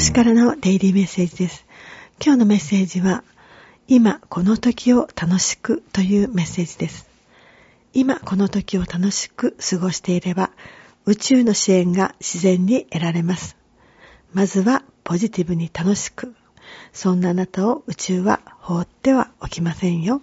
星からのデイリーメッセージです。今日のメッセージは、今この時を楽しくというメッセージです。今この時を楽しく過ごしていれば、宇宙の支援が自然に得られます。まずはポジティブに楽しく、そんなあなたを宇宙は放ってはおきませんよ。